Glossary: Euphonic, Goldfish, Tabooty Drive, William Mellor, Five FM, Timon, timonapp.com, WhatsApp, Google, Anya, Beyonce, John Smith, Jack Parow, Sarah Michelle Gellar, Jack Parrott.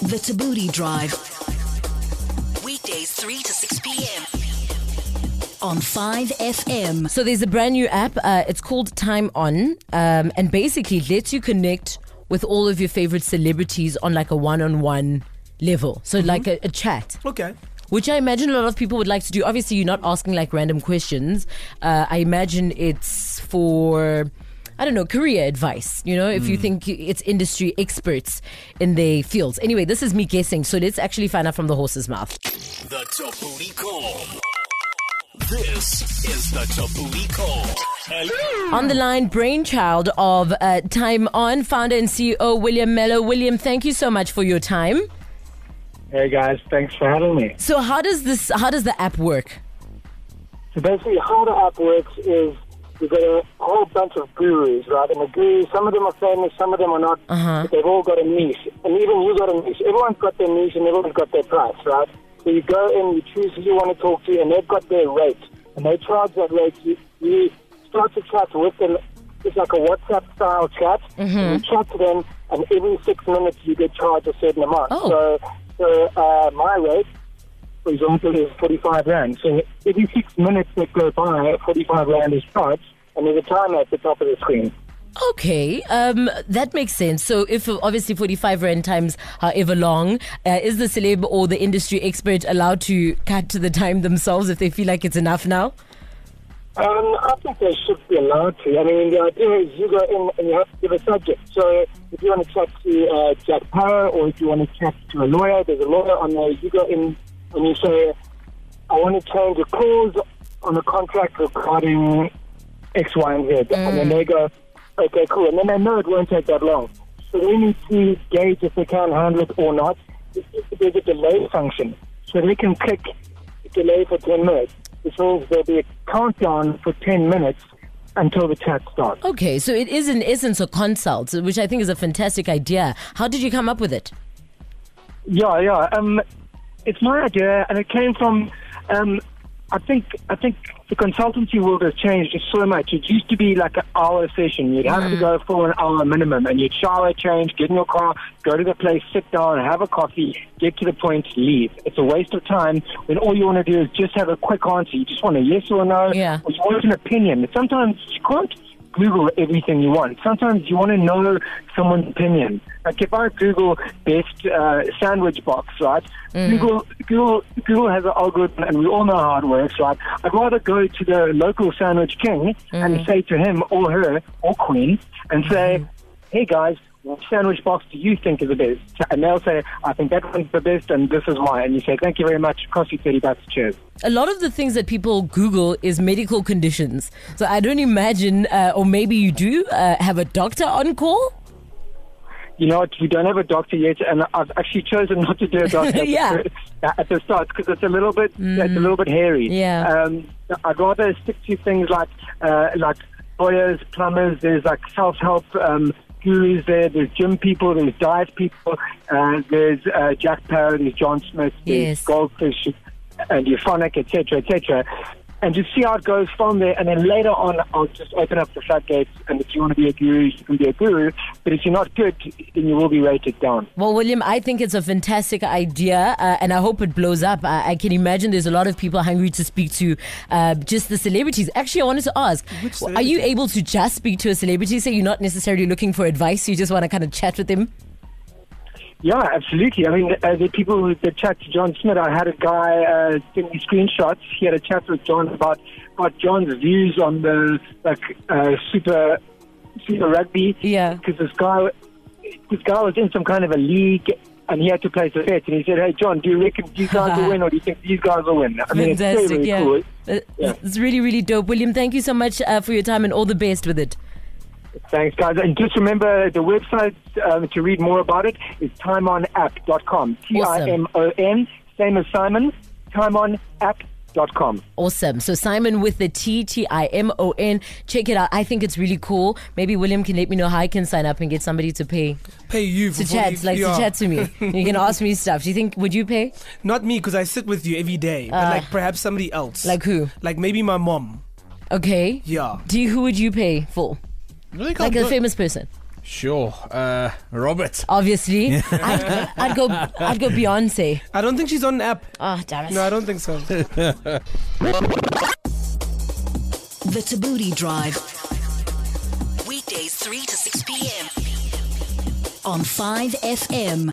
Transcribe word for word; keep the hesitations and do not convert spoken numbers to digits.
The Tabooty Drive. Weekdays three to six p.m. on five F M. So there's a brand new app. Uh, it's called Time On. Um, and basically lets you connect with all of your favorite celebrities on like a one-on-one level. So mm-hmm. like a, a chat. Okay. Which I imagine a lot of people would like to do. Obviously, you're not asking like random questions. Uh, I imagine it's for, I don't know, career advice. You know, if mm. you think it's industry experts in their fields. Anyway, this is me guessing. So let's actually find out from the horse's mouth. The Tabooty Call. This is the Tabooty Call. Hello. On the line, brainchild of uh, Time On, founder and C E O William Mellor. William, thank you so much for your time. Hey guys, thanks for having me. So how does this? How does the app work? So basically, how the app works is you get a whole bunch of gurus, right? And the gurus, some of them are famous, some of them are not. Uh-huh. But they've all got a niche, and even you got a niche. Everyone's got their niche, and everyone's got their price, right? So you go in, you choose who you want to talk to, and they've got their rate, and they charge that rate. You, you start to chat with them. It's like a WhatsApp style chat. Mm-hmm. And you chat to them, and every six minutes you get charged a certain amount. Oh. So. So uh, my rate, for example, is forty-five rand. So every six minutes that go by, forty-five rand is charged, and there's a timer at the top of the screen. Okay, um, that makes sense. So if obviously forty-five rand times however long, uh, is the celeb or the industry expert allowed to cut to the time themselves if they feel like it's enough now? Um, I think they should be allowed to. I mean, the idea is you go in and you have to give a subject. So if you want to chat to uh, Jack Parow, or if you want to chat to a lawyer, there's a lawyer on there. You go in and you say, I want to change a clause on a contract regarding X, Y, and Z. Mm. And then they go, okay, cool. And then they know it won't take that long. So they need to gauge if they can handle it or not. There's a delay function. So they can click delay for ten minutes. Which means there'll be a countdown for ten minutes until the chat starts. Okay, so it is in essence a consult, which I think is a fantastic idea. How did you come up with it? Yeah, yeah. Um, it's my idea, and it came from, um, I think I think the consultancy world has changed so much. It used to be like an hour session. You'd have mm. to go for an hour minimum, and you'd shower, change, get in your car, go to the place, sit down, have a coffee, get to the point, leave. It's a waste of time when all you want to do is just have a quick answer. You just want a yes or a no, yeah. or you want an opinion. Sometimes you can't Google everything you want. Sometimes you want to know someone's opinion. Like if I Google best uh, sandwich box, right? Mm. Google, Google, Google has an algorithm, and we all know how it works, right? I'd rather go to the local sandwich king mm. and say to him or her or queen and say, mm. "Hey guys, what sandwich box do you think is the best?" And they'll say, "I think that one's the best, and this is why." And you say, "Thank you very much. It costs you thirty bucks. Cheers." A lot of the things that people Google is medical conditions. So I don't imagine, uh, or maybe you do, uh, have a doctor on call? You know what, we don't have a doctor yet, and I've actually chosen not to do a doctor yeah. at the start because it's a little bit, mm. it's a little bit hairy. Yeah. Um, I'd rather stick to things like, uh, like lawyers, plumbers. There's like self-help, um, gurus there, there's gym people, there's diet people, uh, there's uh, Jack Parrott, there's John Smith, there's yes. Goldfish, and Euphonic, et cetera, et cetera. And just see how it goes from there, and then later on, I'll just open up the floodgates, and if you want to be a guru, you can be a guru, but if you're not good, then you will be rated down. Well, William, I think it's a fantastic idea, uh, and I hope it blows up. I-, I can imagine there's a lot of people hungry to speak to uh, just the celebrities. Actually, I wanted to ask, are you able to just speak to a celebrity, so you're not necessarily looking for advice, you just want to kind of chat with them? Yeah, absolutely. I mean, uh, the people who that chat to John Smith, I had a guy uh, send me screenshots. He had a chat with John about, about John's views on the like uh, super super rugby. Yeah. Because this guy, this guy was in some kind of a league, and he had to play the bet. And he said, "Hey, John, do you reckon these guys will win, or do you think these guys will win?" I mean, fantastic, it's really, really yeah. cool. Yeah. It's really, really dope. William, thank you so much uh, for your time, and all the best with it. Thanks, guys. And just remember, the website um, to read more about it is time on app dot com. T I M O N, same as Simon, time on app dot com. Awesome. So Simon with the T, T I M O N. Check it out. I think it's really cool. Maybe William can let me know how I can sign up and get somebody to pay. Pay you. To chat, you, like yeah. to chat to me. You can ask me stuff. Do you think, would you pay? Not me, because I sit with you every day. Uh, but like perhaps somebody else. Like who? Like maybe my mom. Okay. Yeah. Do you, who would you pay for? Really like a famous person. Sure, uh, Robert. Obviously, yeah. I'd, I'd go. I'd go Beyonce. I don't think she's on an app. Oh, damn it! No, I don't think so. The Tabooty Drive, weekdays three to six p.m. on Five F M.